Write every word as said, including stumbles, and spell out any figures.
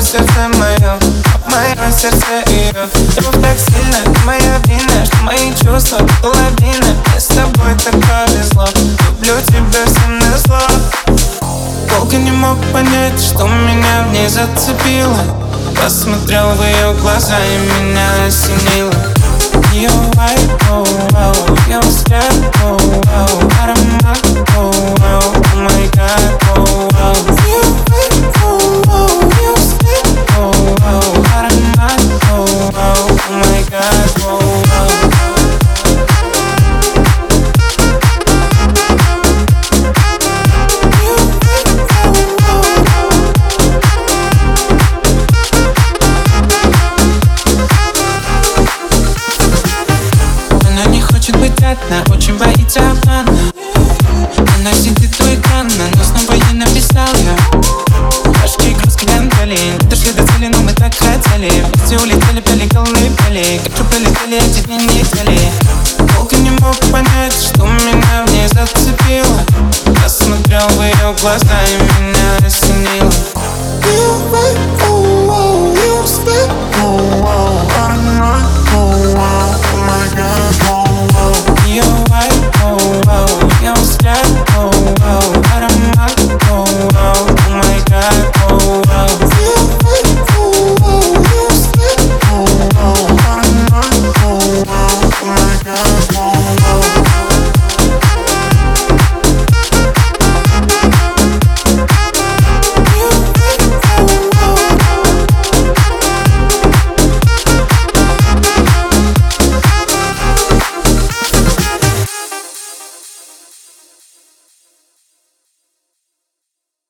мое сердце, мое, мое сердце ее. Любовь так сильно, моя вина, что мои чувства лавина. Мне с тобой так повезло, люблю тебя всем на зло. Долго не мог понять, что меня в ней зацепило. Посмотрел в ее глаза и меня осенило. Ее вайб, оу, оу, ее взгляд, оу, оу, аромат, оу, оу, о май гад, оу, оу. Она очень боится обмана. Она сидит у экрана, но снова ей написал я. Пашки, краски, гантели, не дошли до цели, но мы так хотели. Все улетели, пели, голые пели. Как же пролетели эти дни, недели. Долго не мог понять, что меня в ней зацепило. Посмотрел в ее глаза